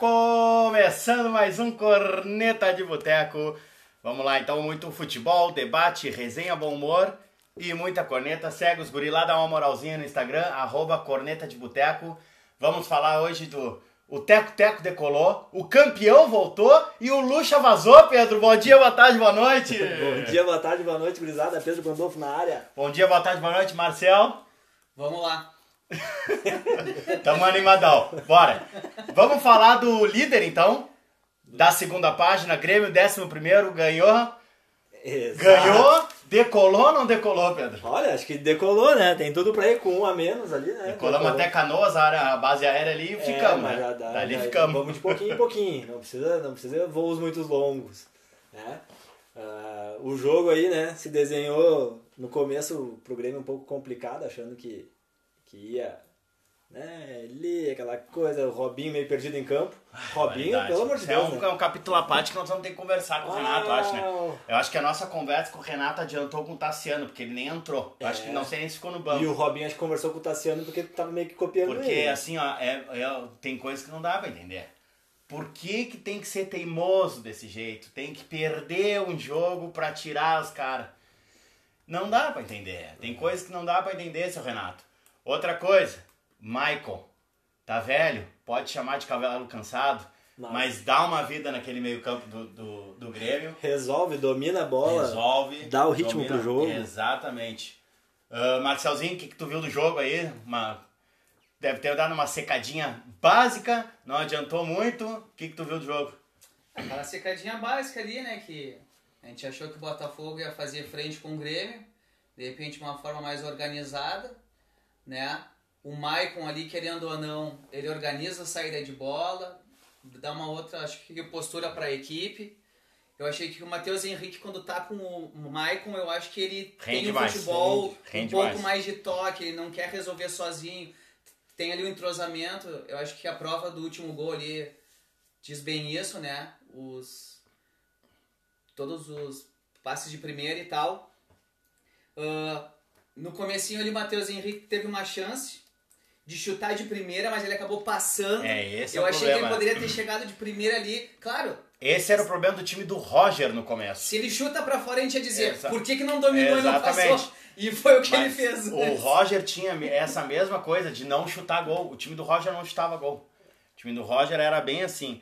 Começando mais um Corneta de Boteco. Vamos lá, então, muito futebol, debate, resenha, bom humor e muita corneta. Segue os guri lá, dá uma moralzinha no Instagram, @corneta de boteco. Vamos falar hoje do... O Teco-Teco decolou, o campeão voltou e o Lucha vazou, Pedro. Bom dia, boa tarde, boa noite. Bom dia, boa tarde, boa noite, gurizada. Pedro Gandolfo na área. Bom dia, boa tarde, boa noite, Marcel. Vamos lá. Tamo animadão, bora. Vamos falar do líder, então, da segunda página. Grêmio, 11º, ganhou. Exato. Ganhou, decolou ou não decolou, Pedro? Olha, acho que decolou, né? Tem tudo pra ir com um a menos ali, né? Decolamos até Canoas, a base aérea ali, e ficamos, né? Ali ficamos. Vamos de pouquinho em pouquinho, não precisa voos muito longos, né? O jogo aí, né, se desenhou no começo pro Grêmio um pouco complicado, achando que ia... né, ali, aquela coisa, o Robinho meio perdido em campo. Robinho, verdade. Pelo amor de Deus. É um capítulo à parte que nós vamos ter que conversar com o Renato, eu acho, né? Eu acho que a nossa conversa com o Renato adiantou com o Tassiano, porque ele nem entrou. Eu acho que não sei nem se ficou no banco. E o Robinho, acho que conversou com o Tassiano porque tava meio que copiando ele. Porque, assim, ó, tem coisas que não dá pra entender. Por que que tem que ser teimoso desse jeito? Tem que perder um jogo pra tirar os caras? Não dá pra entender. Tem coisas que não dá pra entender, seu Renato. Outra coisa. Michael, tá velho, pode chamar de cavalo cansado, mas dá uma vida naquele meio campo do Grêmio. Resolve, domina a bola, dá o ritmo pro jogo. Exatamente. Marcelzinho, o que tu viu do jogo aí? Deve ter dado uma secadinha básica, não adiantou muito. O que tu viu do jogo? Aquela secadinha básica ali, né, que a gente achou que o Botafogo ia fazer frente com o Grêmio, de repente de uma forma mais organizada, né? O Maicon ali, querendo ou não, ele organiza a saída de bola, dá uma outra, acho que postura para a equipe. Eu achei que o Matheus Henrique, quando tá com o Maicon, eu acho que ele tem um futebol um pouco mais de toque, ele não quer resolver sozinho, tem ali um entrosamento. Eu acho que a prova do último gol ali diz bem isso, né? Todos os passes de primeira e tal. No comecinho ali, o Matheus Henrique teve uma chance de chutar de primeira, mas ele acabou passando. Eu achei problema. Que ele poderia ter chegado de primeira ali, claro. Esse era o problema do time do Roger no começo. Se ele chuta pra fora, a gente ia dizer, por que não dominou e não passou? E foi o que ele fez. O Roger tinha essa mesma coisa de não chutar gol. O time do Roger não chutava gol. O time do Roger era bem assim.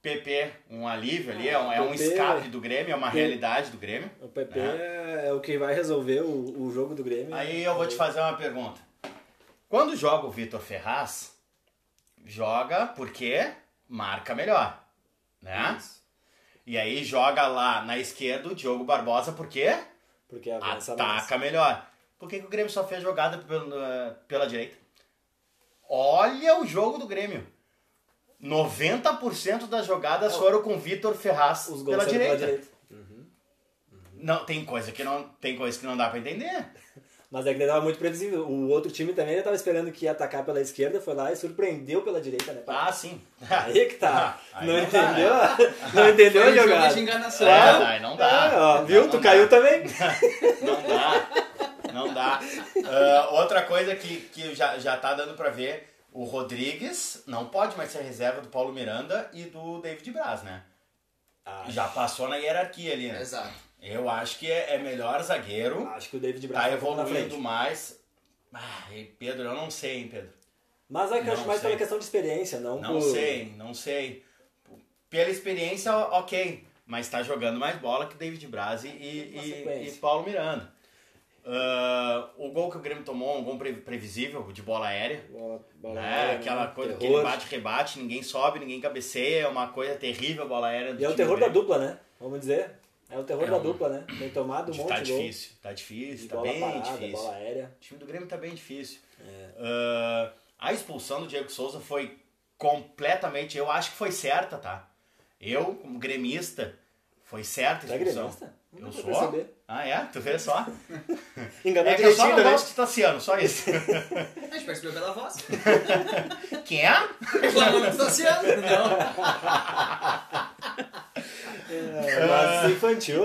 PP, um alívio ali, um escape do Grêmio, é uma realidade do Grêmio. O PP é o que vai resolver o jogo do Grêmio. Aí eu vou te fazer uma pergunta. Quando joga o Vitor Ferraz, joga porque marca melhor, né? Isso. E aí joga lá na esquerda o Diogo Barbosa porque ataca melhor. Por que o Grêmio só fez jogada pela direita? Olha o jogo do Grêmio. 90% das jogadas foram com Vitor Ferraz pela direita. Não, tem coisa que não dá pra entender. Mas é que ele tava muito previsível. O outro time também tava esperando que ia atacar pela esquerda, foi lá e surpreendeu pela direita, né? Ah, sim. Aí que tá. Não entendeu a jogada. Jogo de enganação. Não dá. Viu? Tu caiu também? Não dá. Outra coisa que já tá dando pra ver... O Rodrigues não pode mais ser reserva do Paulo Miranda e do David Braz, né? Já passou na hierarquia ali, né? Exato. Eu acho que é melhor zagueiro. Acho que o David Braz tá evoluindo mais. Pedro, eu não sei, hein, Pedro? Mas é que eu acho mais pela questão de experiência, não? Não sei. Pela experiência, ok. Mas tá jogando mais bola que David Braz e Paulo Miranda. O gol que o Grêmio tomou, um gol previsível de bola aérea. Bola aérea, aquela coisa, aquele bate-rebate, ninguém sobe, ninguém cabeceia, é uma coisa terrível a bola aérea. E é o terror da dupla, né? Vamos dizer. É o terror da dupla, né? Tem tomado um monte de gol. Tá difícil, tá bem parada, difícil. Bola aérea. O time do Grêmio tá bem difícil. A expulsão do Diego Souza foi completamente, eu acho que foi certa, tá? Eu, como gremista, foi certa a expulsão. Tá gremista? Eu sou? Perceber. Ah, é? Tu vê só? É que eu só não gosto de Tassiano, só isso. A gente percebeu pela voz. Quem é? Reclamando de Tassiano. Mas infantil.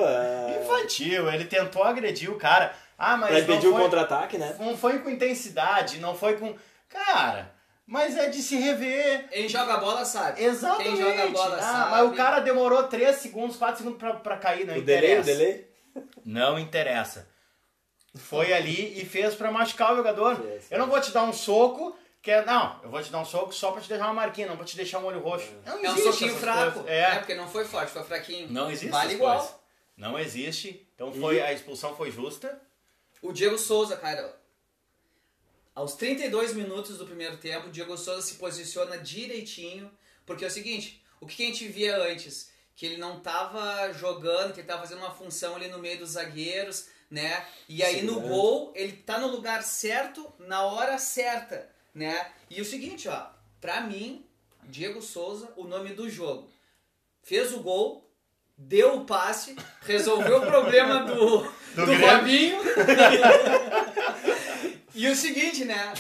Infantil, ele tentou agredir o cara. Mas pra impedir o contra-ataque, né? Não foi com intensidade, não foi com... Cara, Mas é de se rever. Quem joga a bola sabe. Exatamente. Quem joga a bola sabe. Mas o cara demorou 3 segundos, 4 segundos pra cair, não interessa. O delay? Não interessa. Foi ali e fez pra machucar o jogador. Eu não vou te dar um soco, que é, não, eu vou te dar um soco só pra te deixar uma marquinha, não vou te deixar um olho roxo. Não existe. É um soquinho fraco. É, porque não foi forte, foi fraquinho. Não existe. Vale igual. Não existe. Então foi, a expulsão foi justa. O Diego Souza, cara... Aos 32 minutos do primeiro tempo, o Diego Souza se posiciona direitinho, porque é o seguinte, o que a gente via antes, que ele não estava jogando, que ele estava fazendo uma função ali no meio dos zagueiros, né? E aí no gol, ele tá no lugar certo, na hora certa, né? E é o seguinte, ó, pra mim, Diego Souza, o nome do jogo, fez o gol... Deu o passe, resolveu o problema do Robinho. E o seguinte, né?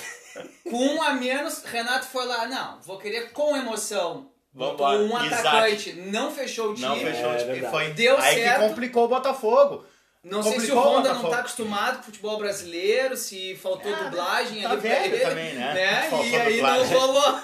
Com um a menos, Renato foi lá. Não, vou querer com emoção. Botou um atacante. Não fechou o time. Foi. Deu aí certo. Aí que complicou o Botafogo. Não complicou, sei se o Honda não tá acostumado com o futebol brasileiro, se faltou dublagem tá ali pra ele, também, né? E aí não rolou.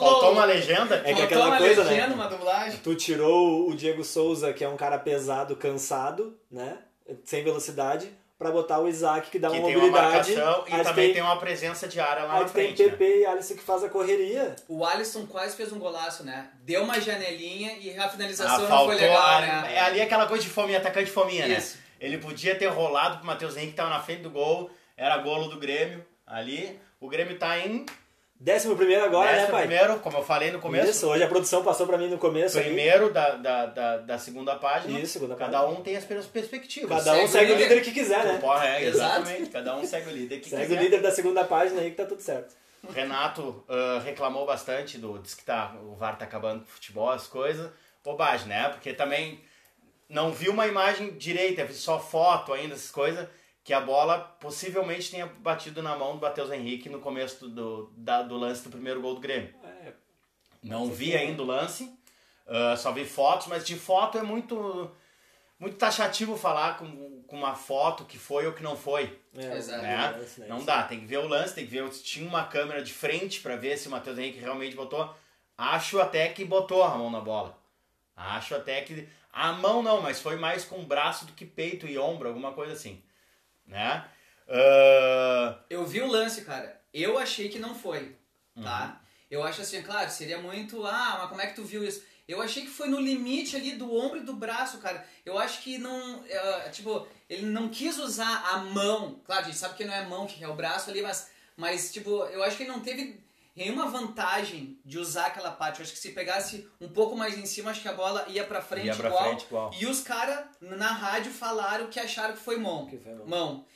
Faltou uma legenda. É que aquela coisa, legenda, né? Uma dublagem. Tu tirou o Diego Souza, que é um cara pesado, cansado, né? Sem velocidade, pra botar o Isaac, que dá uma mobilidade. E também tem uma presença de área lá na frente. Tem PP e Alisson que faz a correria. O Alisson quase fez um golaço, né? Deu uma janelinha e a finalização não foi legal, né? É ali aquela coisa de fominha, atacante de fominha, né? Ele podia ter rolado pro Matheus Henrique, que tava na frente do gol. Era golo do Grêmio ali. O Grêmio tá em... 11º agora, né, pai? 11º, como eu falei no começo. Isso, hoje a produção passou pra mim no começo. Primeiro da segunda página. Isso, segunda página. Cada um tem as perspectivas. Cada um segue o líder que quiser, né? Porra, exatamente. Cada um segue o líder que quiser. Segue o líder da segunda página aí que tá tudo certo. O Renato reclamou bastante diz que o VAR tá acabando com o futebol, as coisas. Bobagem, né? Porque também... Não viu uma imagem direita, só foto ainda, essas coisas, que a bola possivelmente tenha batido na mão do Matheus Henrique no começo do lance do primeiro gol do Grêmio. Não vi ainda o lance, só vi fotos, mas de foto é muito, muito taxativo falar com uma foto que foi ou que não foi. Exato. Não dá, tem que ver o lance, tem que ver se tinha uma câmera de frente para ver se o Matheus Henrique realmente botou. Acho até que botou a mão na bola. Acho até que... A mão não, mas foi mais com o braço do que peito e ombro, alguma coisa assim, né? Eu vi o lance, cara. Eu achei que não foi, tá? Eu acho assim, claro, seria muito... mas como é que tu viu isso? Eu achei que foi no limite ali do ombro e do braço, cara. Eu acho que não... ele não quis usar a mão. Claro, a gente sabe que não é a mão, que é o braço ali, mas eu acho que ele não teve... nenhuma vantagem de usar aquela parte. Eu acho que se pegasse um pouco mais em cima, acho que a bola ia pra frente igual. E os caras na rádio falaram que acharam que foi mão.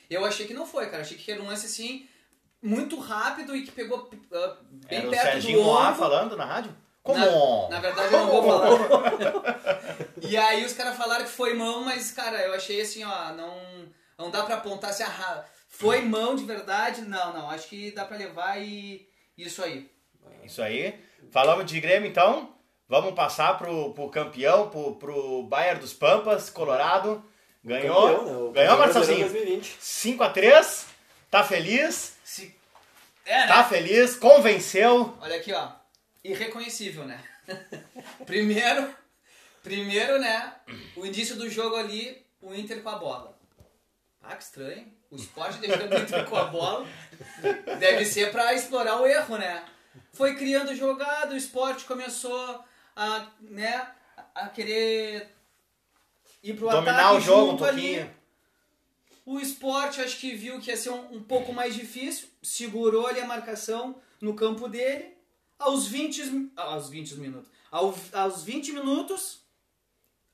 Eu achei que não foi, cara. Achei que era um lance assim, muito rápido e que pegou bem era perto do ombro. Era o Serginho Moá falando na rádio? Na verdade eu não vou falar. E aí os caras falaram que foi mão, mas cara, eu achei assim, ó, não dá pra apontar se foi mão de verdade. Não, acho que dá pra levar e... Isso aí. Falamos de Grêmio, então. Vamos passar pro campeão, pro Bayern dos Pampas, Colorado. Ganhou, Marcelzinho. 5-3. Tá feliz. Tá feliz, convenceu. Olha aqui, ó. Irreconhecível, né? Primeiro, né? O início do jogo ali, o Inter com a bola. Ah, que estranho. O Sport deixando o Inter com a bola. Deve ser pra explorar o erro, né? Foi criando jogada, o Sport começou a querer ir pro dominar ataque o jogo junto ali. O Sport acho que viu que ia ser um pouco mais difícil, segurou ali a marcação no campo dele. Aos 20 minutos,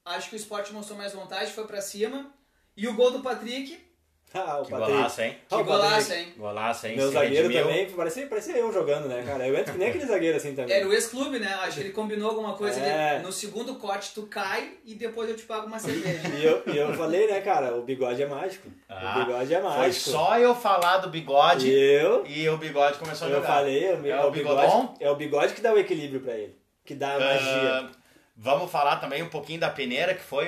acho que o Sport mostrou mais vontade, foi pra cima. E o gol do Patrick... Ah, o Patrick. Golaço, hein? Que golaço, hein? Meu zagueiro também, parecia eu jogando, né, cara? Eu entro que nem aquele zagueiro assim também. Era o ex-clube, né? Acho que ele combinou alguma coisa ali. No segundo corte tu cai e depois eu te pago uma cerveja. E eu falei, né, cara? O bigode é mágico. O bigode é mágico. Foi só eu falar do bigode e o bigode começou a jogar. Eu falei, é o bigode que dá o equilíbrio pra ele. Que dá a magia. Vamos falar também um pouquinho da peneira que foi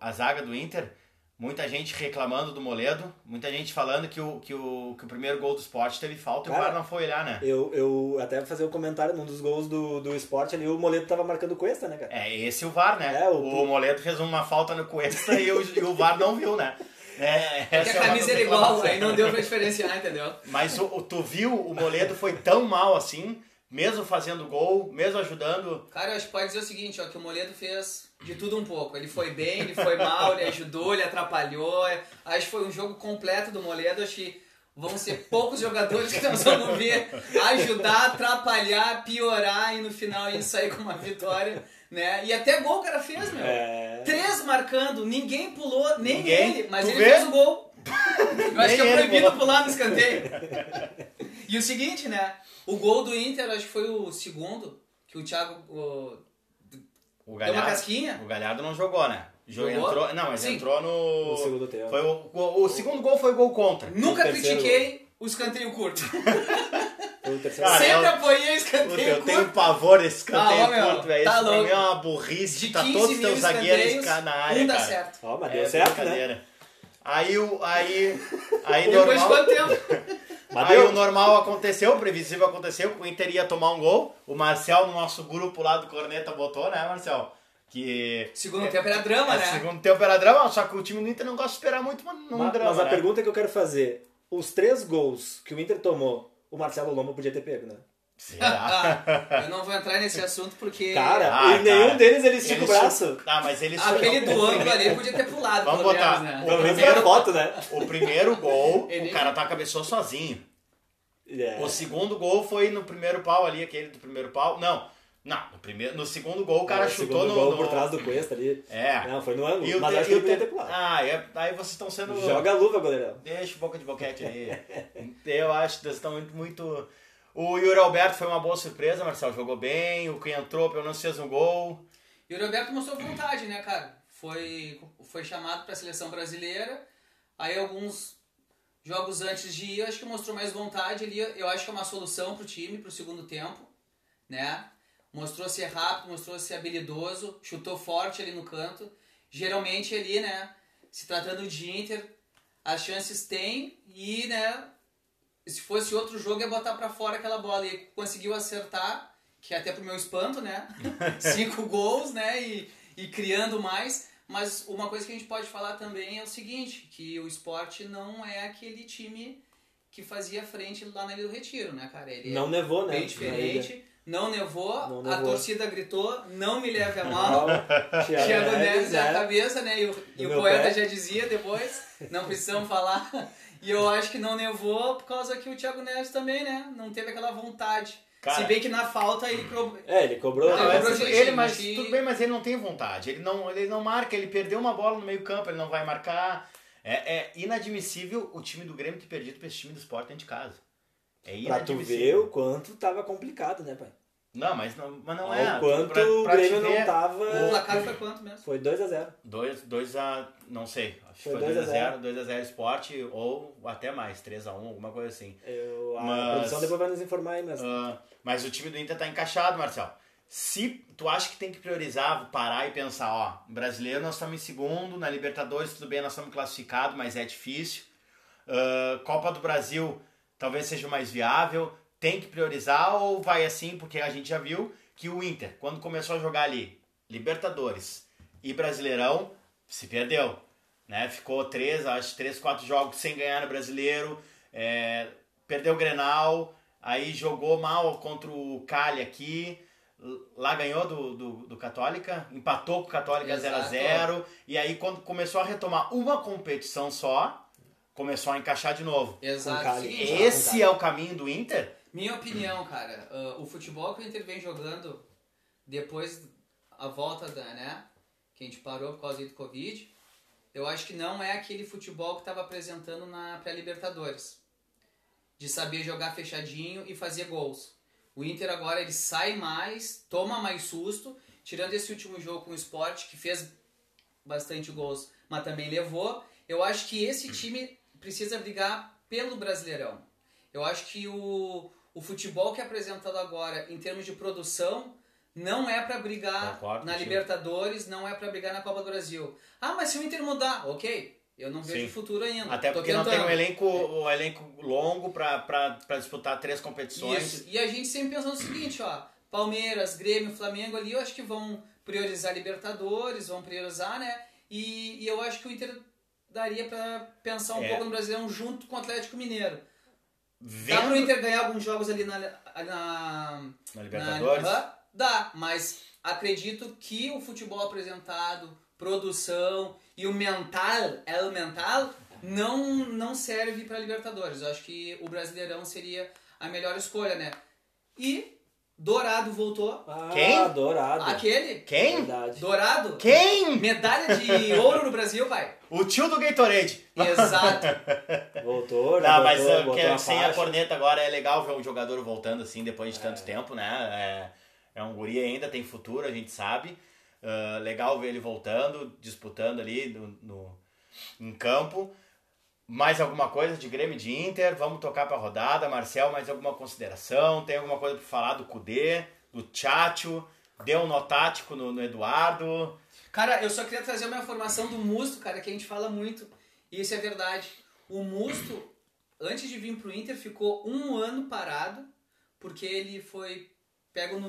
a zaga do Inter. Muita gente reclamando do Moledo, muita gente falando que o primeiro gol do Sport teve falta, cara, e o VAR não foi olhar, né? Eu até vou fazer um comentário num dos gols do Sport ali, o Moledo tava marcando o Cuesta, né, cara? É, esse é o VAR, né? O Moledo fez uma falta no Cuesta e o VAR não viu, né? Porque a camisa era igual, aí não deu pra diferenciar, entendeu? Mas tu viu, o Moledo foi tão mal assim, mesmo fazendo gol, mesmo ajudando. Cara, eu acho que pode dizer o seguinte, ó, que o Moledo fez de tudo um pouco. Ele foi bem, ele foi mal, ele ajudou, ele atrapalhou. Acho que foi um jogo completo do Moledo. Acho que vão ser poucos jogadores que nós vamos ver ajudar, atrapalhar, piorar e no final a gente sair com uma vitória, né? E até gol o cara fez, meu. Três marcando, ninguém pulou, nem ele, mas ele fez o gol. Eu acho que é proibido pular no escanteio. E o seguinte, né? O gol do Inter, acho que foi o segundo, que o Thiago deu uma casquinha. O Galhardo não jogou, né? Entrou, não, mas sim, entrou no segundo tempo. Foi o segundo gol foi o gol contra. Nunca critiquei o escanteio curto. Cara, sempre apoiei o escanteio curto. Eu tenho pavor desse escanteio curto, velho. Tá louco. É uma burrice, tá todos os teus zagueiros na área, cara. Certo. Ó, mas deu certo, né? Aí normal. Depois de quanto tempo? Aí o normal aconteceu, o previsível aconteceu, o Inter ia tomar um gol. O Marcel, no nosso grupo lá do Corneta, botou, né, Marcel? Que segundo tempo era drama, né? Segundo tempo era drama, só que o time do Inter não gosta de esperar muito num drama. Mas a pergunta que eu quero fazer, os três gols que o Inter tomou, o Marcelo Lomba podia ter pego, né? Será? Eu não vou entrar nesse assunto porque... Cara, e nenhum deles ele estica o braço. Ah, mas ele aquele do ângulo ali podia ter pulado. Vamos botar. Menos, né? Primeiro foto, né? O primeiro gol, o cara tá cabeçou sozinho. O segundo gol foi no primeiro pau ali, aquele do primeiro pau. Não, no segundo gol o cara chutou no... gol por trás do Cuesta ali. É. Não, foi no ângulo, mas acho que ele podia ter pulado. Aí vocês estão sendo... Joga a luva, goleirão. Deixa boca de boquete aí. Eu acho que vocês estão muito... O Yuri Alberto foi uma boa surpresa, Marcel jogou bem, o que entrou pelo menos fez um gol. Yuri Alberto mostrou vontade, né, cara? Foi chamado para a seleção brasileira, aí alguns jogos antes de ir, acho que mostrou mais vontade ali, eu acho que é uma solução pro time, pro segundo tempo, né? Mostrou ser rápido, mostrou ser habilidoso, chutou forte ali no canto. Geralmente ali, né, se tratando de Inter, as chances tem e, né... Se fosse outro jogo, ia botar pra fora aquela bola. E conseguiu acertar, que até pro meu espanto, né? 5 gols, né? E criando mais. Mas uma coisa que a gente pode falar também é o seguinte, que o Sport não é aquele time que fazia frente lá na Ilha do Retiro, né, cara? Ele não nevou, né? Bem diferente. Não nevou. A torcida gritou, não me leve a mal. Thiago Neves é a cabeça, né? E o poeta já dizia depois, não precisamos falar... E eu acho que não nevou por causa que o Thiago Neves também, né? Não teve aquela vontade. Cara, se bem que na falta ele cobrou. É, ele cobrou. Tudo bem, mas ele não tem vontade. Ele não marca, ele perdeu uma bola no meio campo, ele não vai marcar. É inadmissível o time do Grêmio ter perdido para esse time do Sport dentro de casa. É inadmissível. Pra tu ver o quanto tava complicado, né, pai? Não, mas não é. O quanto o Grêmio não tava... O placar foi quanto mesmo? Foi 2-0. 2-0, não sei. Acho que foi 2-0, 2-0 Sport ou até mais, 3-1, alguma coisa assim. A produção depois vai nos informar aí mesmo. Mas o time do Inter tá encaixado, Marcel. Se tu acha que tem que priorizar, parar e pensar, ó, brasileiro nós estamos em segundo, na Libertadores tudo bem, nós estamos classificados, mas é difícil. Copa do Brasil talvez seja o mais viável... Tem que priorizar ou vai assim? Porque a gente já viu que o Inter, quando começou a jogar ali, Libertadores e Brasileirão, se perdeu. Né? Ficou 4 jogos sem ganhar no Brasileiro, perdeu o Grenal, aí jogou mal contra o Cali aqui, lá ganhou do Católica, empatou com o Católica 0-0, e aí quando começou a retomar uma competição só, começou a encaixar de novo. Exato. Esse é o caminho do Inter? Minha opinião, cara, o futebol que o Inter vem jogando depois a volta da, né, que a gente parou por causa do Covid, eu acho que não é aquele futebol que estava apresentando na pré-Libertadores, de saber jogar fechadinho e fazer gols. O Inter agora ele sai mais, toma mais susto, tirando esse último jogo com o Sport, que fez bastante gols, mas também levou. Eu acho que esse time precisa brigar pelo Brasileirão. Eu acho que o futebol que é apresentado agora, em termos de produção, não é para brigar na Libertadores, não é para brigar na Copa do Brasil. Ah, mas se o Inter mudar, ok. Eu não vejo futuro ainda. Até porque não tem um elenco longo para disputar 3 competições. Isso. E a gente sempre pensa no seguinte, ó, Palmeiras, Grêmio, Flamengo ali, eu acho que vão priorizar Libertadores, vão priorizar, né? E eu acho que o Inter daria para pensar um pouco no Brasileirão junto com o Atlético Mineiro. Dá pro Inter ganhar alguns jogos ali na Libertadores? Dá, mas acredito que o futebol apresentado, produção e o mental, não serve para Libertadores. Eu acho que o Brasileirão seria a melhor escolha, né? E Dourado voltou. Quem? Dourado. Aquele? Quem? Verdade. Dourado? Quem? Medalha de ouro no Brasil, pai. O tio do Gatorade. Exato. Voltou, né? Tá, mas sem a corneta agora é legal ver um jogador voltando assim depois de tanto tempo, né? É um guri ainda, tem futuro, a gente sabe. Legal ver ele voltando, disputando ali em campo. Mais alguma coisa de Grêmio, de Inter? Vamos tocar para a rodada. Marcel, mais alguma consideração? Tem alguma coisa para falar do Kudê, do Tchatcho? Deu um nó tático no Eduardo? Cara, eu só queria trazer uma informação do Musto, cara, que a gente fala muito. E isso é verdade. O Musto, antes de vir pro Inter, ficou 1 ano parado, porque ele foi pego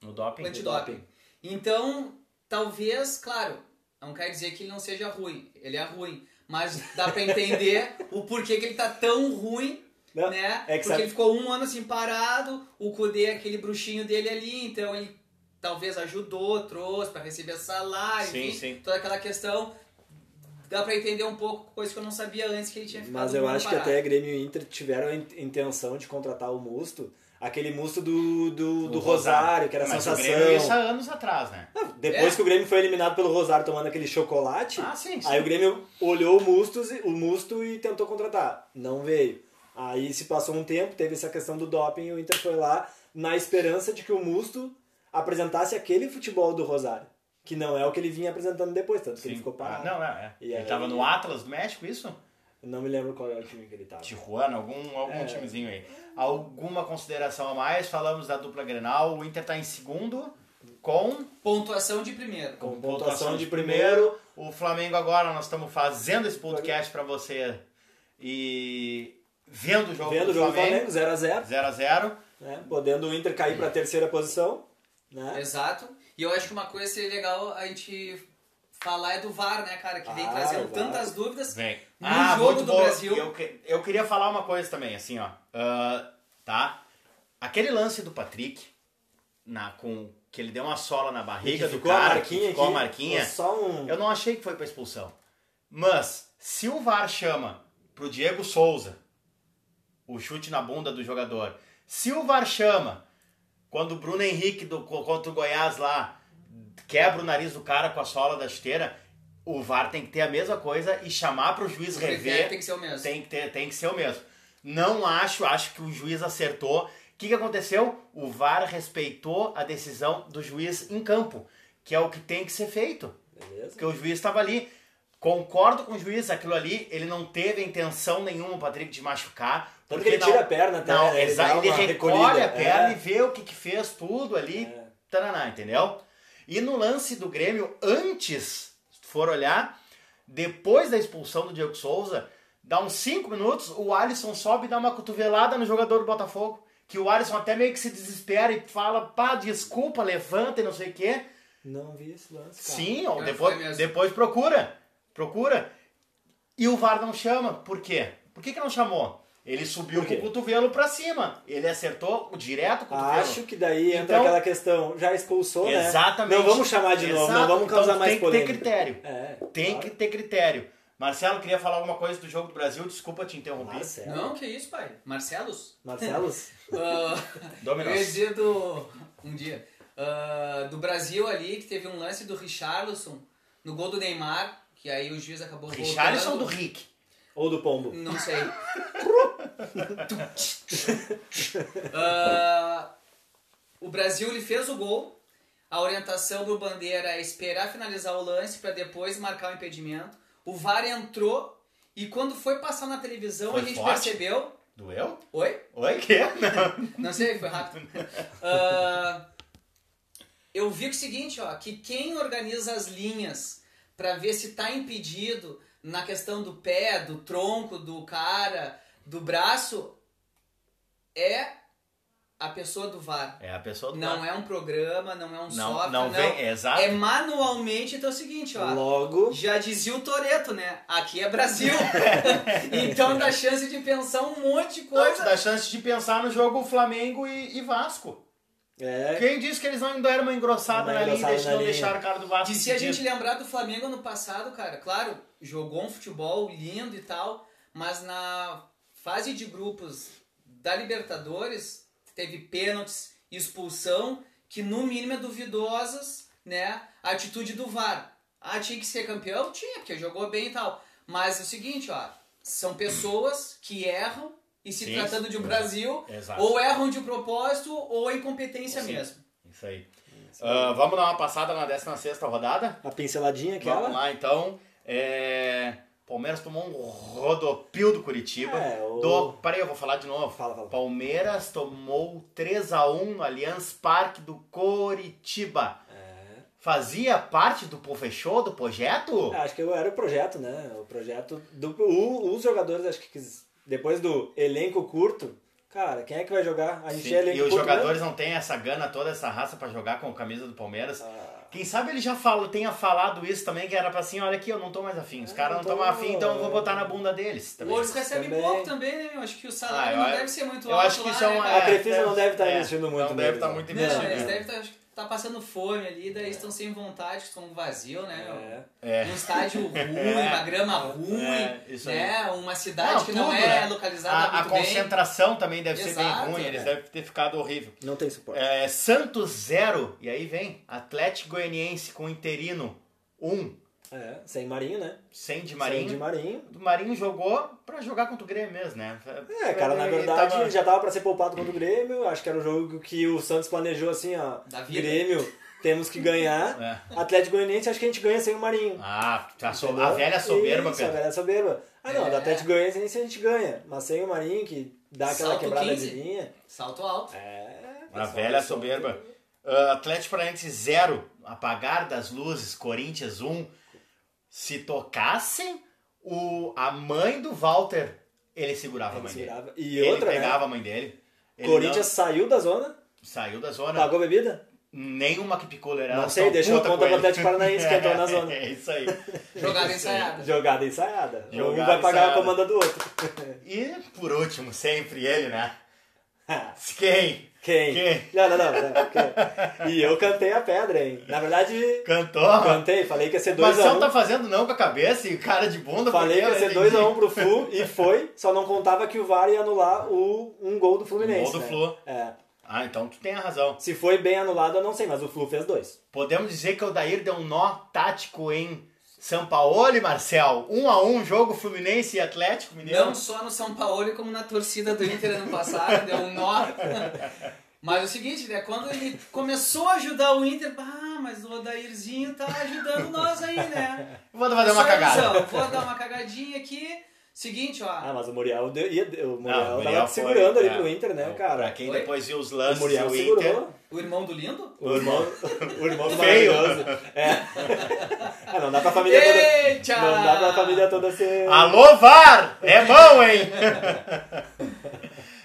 no doping. Antidoping. Então, talvez, claro, não quer dizer que ele não seja ruim. Ele é ruim. Mas dá pra entender o porquê que ele tá tão ruim, não, né? É que porque ele ficou 1 ano assim parado, o Kudê, aquele bruxinho dele ali, então ele talvez ajudou, trouxe pra receber salário, enfim, toda aquela questão. Dá pra entender um pouco, coisa que eu não sabia antes que ele tinha ficado. Mas eu acho que até Grêmio e Inter tiveram a intenção de contratar o Musto. Aquele Musto do Rosário, que era a sensação. Mas o Grêmio isso há anos atrás, né? Depois que o Grêmio foi eliminado pelo Rosário tomando aquele chocolate, aí o Grêmio olhou o Musto e tentou contratar. Não veio. Aí se passou um tempo, teve essa questão do doping e o Inter foi lá na esperança de que o Musto apresentasse aquele futebol do Rosário. Que não é o que ele vinha apresentando depois, tanto que ele ficou parado. Ele estava no Atlas do México, isso? Não me lembro qual é o time que ele tava. Tijuana, algum timezinho aí. Alguma consideração a mais? Falamos da dupla Grenal. O Inter tá em segundo com... pontuação de primeiro. Com pontuação de primeiro. O Flamengo agora, nós estamos fazendo esse podcast para você e vendo o jogo do Flamengo. 0x0. 0x0. Podendo o Inter cair para a 3ª posição. Né? Exato. E eu acho que uma coisa seria legal a gente... falar é do VAR, né, cara? Que vem trazendo tantas dúvidas no jogo do Brasil. Eu queria falar uma coisa também, assim, ó. Tá? Aquele lance do Patrick, que ele deu uma sola na barriga do cara, que ficou a marquinha. Eu não achei que foi pra expulsão. Mas, se o VAR chama pro Diego Souza o chute na bunda do jogador, se o VAR chama quando o Bruno Henrique contra o Goiás lá quebra o nariz do cara com a sola da chuteira, o VAR tem que ter a mesma coisa e chamar pro juiz rever. Tem que ser o mesmo. Tem que ser o mesmo. Não acho que o juiz acertou. O que aconteceu? O VAR respeitou a decisão do juiz em campo, que é o que tem que ser feito. Beleza. Porque o juiz estava ali. Concordo com o juiz, aquilo ali, ele não teve intenção nenhuma, o Patrick, de machucar. Porque ele tira a perna, tá? Não, ele recolhe a perna e vê o que fez tudo ali. Taraná, entendeu? E no lance do Grêmio, antes, se for olhar, depois da expulsão do Diego Souza, dá uns 5 minutos, o Alisson sobe e dá uma cotovelada no jogador do Botafogo, que o Alisson até meio que se desespera e fala, pá, desculpa, levanta e não sei o quê. Não vi esse lance, cara. Sim, ó, depois procura. E o VAR não chama. Por quê? Por que não chamou? Ele subiu com o cotovelo pra cima. Ele acertou direto com o cotovelo. Acho que daí entra aquela questão. Já expulsou, né? Exatamente. Não vamos chamar de novo, não vamos causar mais polêmica. Tem que ter critério. Tem que ter critério. Marcelo, queria falar alguma coisa do jogo do Brasil. Desculpa te interromper. Marcelo. Não, que isso, pai. Marcelos? Dominós. Um dia. Do Brasil ali, que teve um lance do Richarlison no gol do Neymar, que aí o juiz acabou voltando. Richarlison do Rick. Ou do pombo? Não sei. O Brasil, ele fez o gol. A orientação do Bandeira é esperar finalizar o lance para depois marcar o impedimento. O VAR entrou e quando foi passar na televisão foi a gente forte. Percebeu... Doeu? Oi? Que? Não sei, foi rápido. Eu vi o seguinte, ó, que quem organiza as linhas para ver se tá impedido... na questão do pé, do tronco, do cara, do braço, é a pessoa do VAR. É a pessoa do VAR. Não é um programa, não é um software. Não vem, é exato. É manualmente, então é o seguinte, ó. Logo. Já dizia o Toretto, né? Aqui é Brasil. Então dá chance de pensar um monte de coisa. Não, dá chance de pensar no jogo Flamengo e Vasco. É. Quem disse que eles não deram uma engrossada na linha e não deixaram o cara do Vasco? E se a gente lembrar do Flamengo no passado, cara, claro, jogou um futebol lindo e tal, mas na fase de grupos da Libertadores teve pênaltis, expulsão, que no mínimo é duvidosas, né? A atitude do VAR. Ah, tinha que ser campeão? Tinha, porque jogou bem e tal. Mas é o seguinte, ó, são pessoas que erram, e se sim, tratando de um Brasil, exato, ou erram de propósito ou incompetência sim, mesmo. Isso aí. Vamos dar uma passada na 16ª rodada? Uma pinceladinha aqui. Vamos lá, então. Palmeiras tomou um rodopio do Curitiba. Peraí, eu vou falar de novo. Fala. Palmeiras tomou 3-1 no Allianz Parque do Curitiba. Fazia parte do fechou do projeto? Acho que era o projeto, né? O projeto do... Os jogadores, acho que quis... Depois do elenco curto, cara, quem é que vai jogar? A gente sim, é elenco curto. E os jogadores mesmo não têm essa gana toda, essa raça pra jogar com a camisa do Palmeiras. Quem sabe ele já tenha falado isso também, que era pra assim, olha aqui, eu não tô mais afim. Os caras não tão afim, então eu vou botar na bunda deles. Eles recebem pouco também, né? Eu acho que o salário não deve ser muito alto. Eu acho que isso é uma... A Crefisa não deve estar investindo muito. Não deve estar muito investindo. Não, eles devem estar... Tá passando fome ali, daí estão sem vontade, estão vazio, né? Um estádio ruim, uma grama ruim, né? Uma cidade que não é localizada muito bem. A concentração também deve ser bem ruim, eles devem ter ficado horrível. Não tem suporte. Santos 0, e aí vem Atlético Goianiense com interino 1. Sem Marinho, né? Sem de Marinho. O Marinho jogou pra jogar contra o Grêmio mesmo, né? Cara, na verdade tava... já tava pra ser poupado contra o Grêmio. Acho que era um jogo que o Santos planejou assim, ó. Grêmio, temos que ganhar. Atlético Goianiense, acho que a gente ganha sem o Marinho. A velha soberba, Pedro. A velha soberba. Do Atlético Goianiense a gente ganha. Mas sem o Marinho, que dá aquela salto quebrada 15. De linha. Salto alto. A velha soberba. Atlético Paranaense 0, apagar das luzes, Corinthians 1. Se tocassem, a mãe do Walter, ele segurava a mãe dele. E ele pegava a mãe dele. O Corinthians saiu da zona. Pagou bebida? Nenhuma que picou, era. Não sei, deixou a conta do Atlético Paranaense que entrou na zona. É isso aí. Jogada ensaiada. Um vai pagar a comanda do outro. E, por último, sempre ele, né? Quem? Não. E eu cantei a pedra, hein? Na verdade... Cantou? Cantei, falei que ia ser 2-1. O Marcel tá fazendo não com a cabeça e cara de bunda. Falei que ia ser 2-1 pro Flu e foi. Só não contava que o VAR ia anular um gol do Fluminense. Um gol do Flu. Então tu tem a razão. Se foi bem anulado, eu não sei, mas o Flu fez 2. Podemos dizer que o Daír deu um nó tático em... São Paulo e Marcel, 1-1, jogo Fluminense e Atlético Mineiro. Não só no São Paulo, como na torcida do Inter ano passado, deu um nó. Mas é o seguinte, né? Quando ele começou a ajudar o Inter, mas o Odairzinho tá ajudando nós aí, né? Vou dar uma cagadinha aqui. Seguinte, ó. Mas o Muriel tava segurando ali pro Inter, né, cara? Pra quem depois viu os lances do Inter. Segurou. O irmão do lindo? O irmão do maravilhoso. Não dá pra família toda. Eita! Não dá pra família toda ser. Alô, VAR! É bom, hein?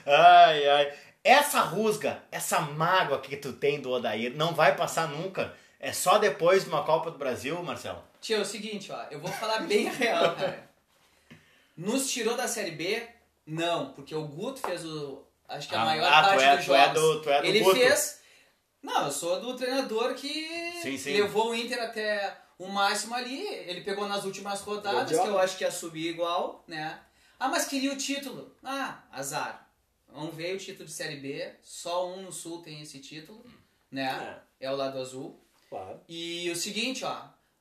Ai. Essa rusga, essa mágoa que tu tem do Odair não vai passar nunca. É só depois de uma Copa do Brasil, Marcelo? Tio, é o seguinte, ó. Eu vou falar bem real, cara. Nos tirou da Série B? Não, porque o Guto fez acho que a maior parte dos jogos. Tu é do ele Guto. Fez... Não, eu sou do treinador que sim. Levou o Inter até o máximo ali. Ele pegou nas últimas rodadas, que eu acho que ia subir igual, né? Mas queria o título. Azar. Não veio o título de Série B. Só um no Sul tem esse título, né? É o lado azul. Claro. E o seguinte, ó...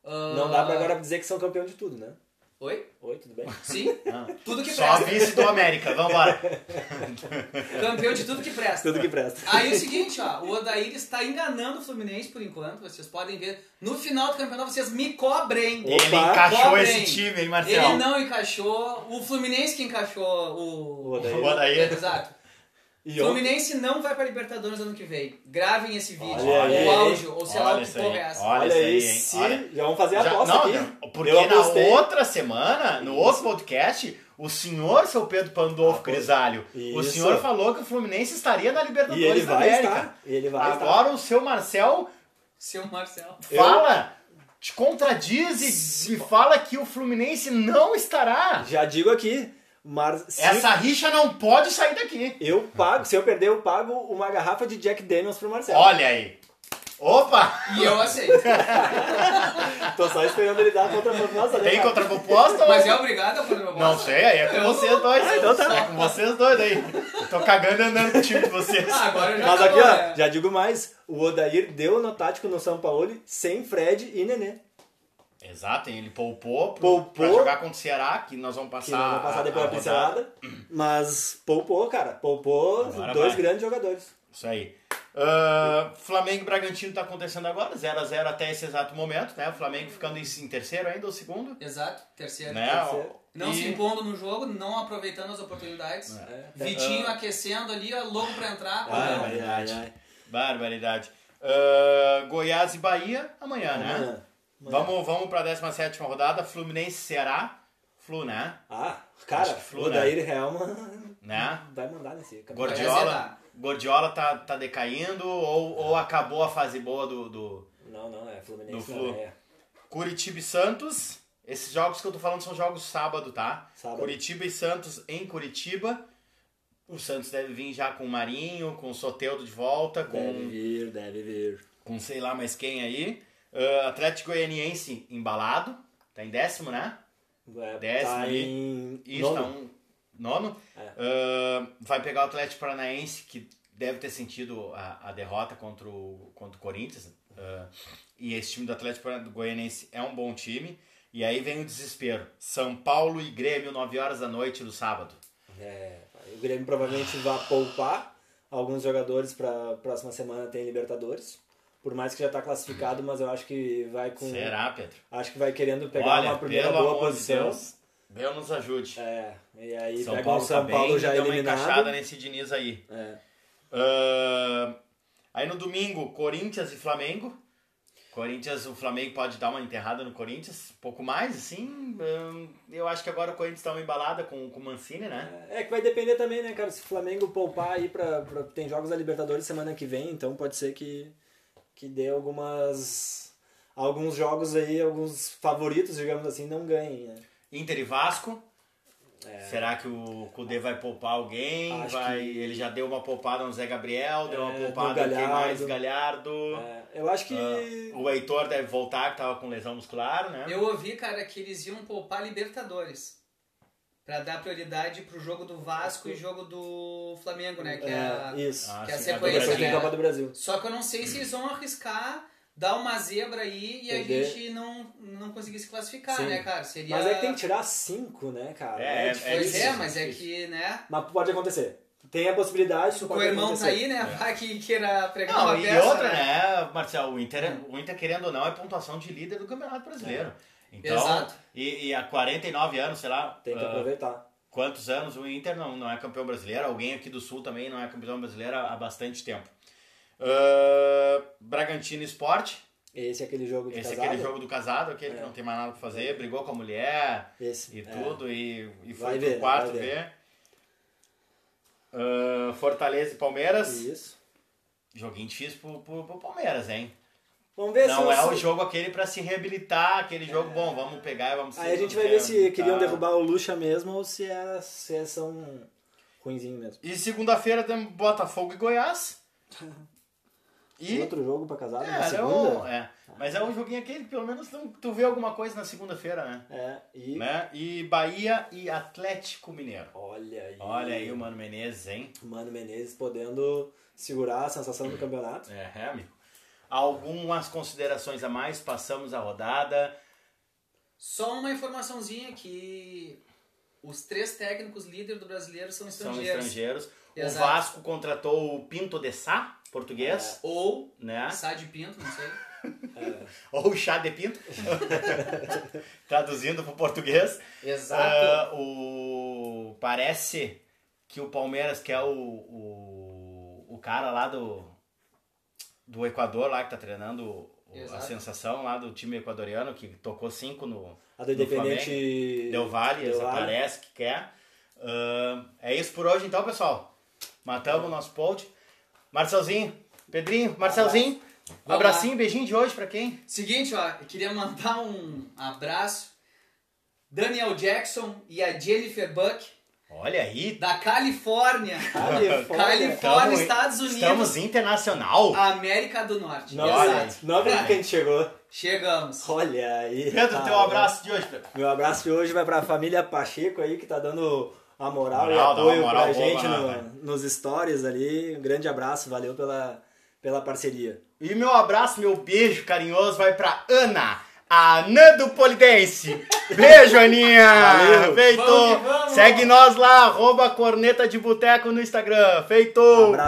Não dá pra agora dizer que são campeão de tudo, né? Oi, tudo bem? Sim, tudo que presta. Só vice do América, vambora. Campeão de tudo que presta. Aí é o seguinte, ó, o Odair está enganando o Fluminense por enquanto, vocês podem ver. No final do campeonato vocês me cobrem. Ele encaixou esse time, hein, Marcelo? Ele não encaixou, o Fluminense que encaixou o Odair. Exato. Fluminense não vai pra Libertadores ano que vem. Gravem esse vídeo, o áudio, ou sei lá o que for essa. Olha isso, hein? Já vamos fazer a aposta aqui. Porque na outra semana, no outro podcast, o senhor, seu Pedro Pandolfo Crisalho, o senhor falou que o Fluminense estaria na Libertadores e ele da vai América. Estar. Ele vai Agora estar. O seu Marcel... Seu Marcel. Fala... Te contradiz e fala que o Fluminense não estará. Já digo aqui. Mas essa rixa não pode sair daqui. Eu pago. Se eu perder, eu pago uma garrafa de Jack Daniels pro Marcelo. Olha aí. Opa! E eu aceito. Tô só esperando ele dar a contraproposta. Tem contraproposta? Mas é obrigado a contraproposta? Não sei, aí é com vocês dois. Ah, então tá. É com vocês dois aí. Eu tô cagando andando com o time de vocês. Ah, agora já Mas acabou, aqui, ó, já digo mais. O Odair deu no tático no São Paulo sem Fred e Nenê. Exato, ele poupou pra jogar contra o Ceará, que nós vamos passar... Que nós vamos passar depois da pincelada. Mas poupou, cara. Poupou agora dois grandes jogadores. Isso aí. Flamengo e Bragantino tá acontecendo agora, 0x0 até esse exato momento, né? O Flamengo ficando em terceiro ainda, ou segundo? Exato, terceiro. Né? Terceiro. Não se impondo no jogo, não aproveitando as oportunidades. Vitinho aquecendo ali, louco pra entrar. Barbaridade. Goiás e Bahia, amanhã. Né? Amanhã. Vamos pra 17ª rodada, Fluminense e Ceará. Flu, né? Ah, cara, o Daír Helman vai mandar nesse... Gordiola tá decaindo ou acabou a fase boa do Não, é Fluminense. Do Flu. É. Curitiba e Santos. Esses jogos que eu tô falando são jogos sábado, tá? Sábado. Curitiba e Santos em Curitiba. O Santos deve vir já com o Marinho, com o Soteldo de volta. Deve vir. Com sei lá mais quem aí. Atlético Goianiense embalado. Tá em 10º, né? Nono. Vai pegar o Atlético Paranaense, que deve ter sentido a derrota contra o Corinthians. E esse time do Atlético Goianiense é um bom time. E aí vem o desespero. São Paulo e Grêmio, 9 horas da noite do sábado. O Grêmio provavelmente vai poupar alguns jogadores para a próxima semana. Tem Libertadores. Por mais que já está classificado, mas eu acho que vai com... Será, Pedro? Acho que vai querendo pegar uma primeira boa posição. Deus nos ajude. E aí São Paulo, já deu eliminado. Uma encaixada nesse Diniz aí. Aí no domingo, Corinthians e Flamengo. O Flamengo pode dar uma enterrada no Corinthians, um pouco mais, assim. Eu acho que agora o Corinthians tá uma embalada com o Mancini, né? Que vai depender também, né, cara? Se o Flamengo poupar aí pra... Tem jogos da Libertadores semana que vem, então pode ser que dê alguns jogos aí, alguns favoritos, digamos assim, não ganhem, né? Inter e Vasco. Será que o Cudê vai poupar alguém? Ele já deu uma poupada no Zé Gabriel, deu uma poupada no Galhardo. Eu acho que... o Heitor deve voltar, que tava com lesão muscular, né? Eu ouvi, cara, que eles iam poupar Libertadores pra dar prioridade pro jogo do Vasco e jogo do Flamengo, né? Que é a sequência. A Copa do Brasil. Só que eu não sei se eles vão arriscar... Dá uma zebra aí e a gente não conseguir se classificar, Sim. né, cara? Seria... Mas é que tem que tirar 5, né, cara? É difícil, mas é que, né? Mas pode acontecer. Tem a possibilidade. O irmão tá aí, né? Vai que queira pregar uma peça. E outra, né, Marcel? O Inter, querendo ou não, é pontuação de líder do Campeonato Brasileiro. Então, exato. E há 49 anos, sei lá... Tem que aproveitar. Quantos anos o Inter não é campeão brasileiro? Alguém aqui do Sul também não é campeão brasileiro há bastante tempo. Bragantino e Sport. Esse é aquele jogo do casado. Esse é aquele jogo do casado, aquele que não tem mais nada pra fazer, brigou com a mulher e tudo, e foi pro 4B. Fortaleza e Palmeiras. Isso. Joguinho difícil pro Palmeiras, hein? Vamos ver não se é o jogo aquele pra se reabilitar, aquele jogo bom, vamos pegar e vamos se... Aí a gente vai ver se queriam derrubar o Lucha mesmo ou se são ruinzinho mesmo. E segunda-feira tem Botafogo e Goiás. E outro jogo pra casado na segunda? Mas é um joguinho aquele que pelo menos tu vê alguma coisa na segunda-feira, né? E Bahia e Atlético Mineiro. Olha aí o Mano Menezes, hein? Mano Menezes podendo segurar a sensação do campeonato. Amigo. Algumas considerações a mais, passamos a rodada. Só uma informaçãozinha que os 3 técnicos líderes do brasileiro são estrangeiros. Exato. O Vasco contratou o Pinto de Sá, português. Ou né? Sá de Pinto, não sei. Ou Chá de Pinto. Traduzindo para o português. Exato. O parece que o Palmeiras, que é o cara lá do Equador, lá que tá treinando a sensação lá do time equatoriano, que tocou 5 no, a do Independente Del Valle, essa parece que quer. É isso por hoje então, pessoal. Matamos o nosso post. Marcelzinho, Pedrinho, Marcelzinho, abracinho, beijinho de hoje pra quem? Seguinte, ó, eu queria mandar um abraço. Daniel Jackson e a Jennifer Buck. Olha aí. Da Califórnia. Califórnia, Estados Unidos. Estamos internacional. A América do Norte. Exato. Nova que a gente chegou. Chegamos. Olha aí. Pedro, teu abraço de hoje, Pedro. Meu abraço de hoje vai pra família Pacheco aí, que tá dando a moral e apoio pra gente nos stories ali. Um grande abraço, valeu pela parceria. E meu abraço, meu beijo carinhoso vai pra Ana. A Anã do Polidense. Beijo, Aninha. Feito. Vamos. Segue nós lá, @corneta de boteco no Instagram. Feito. Um abraço.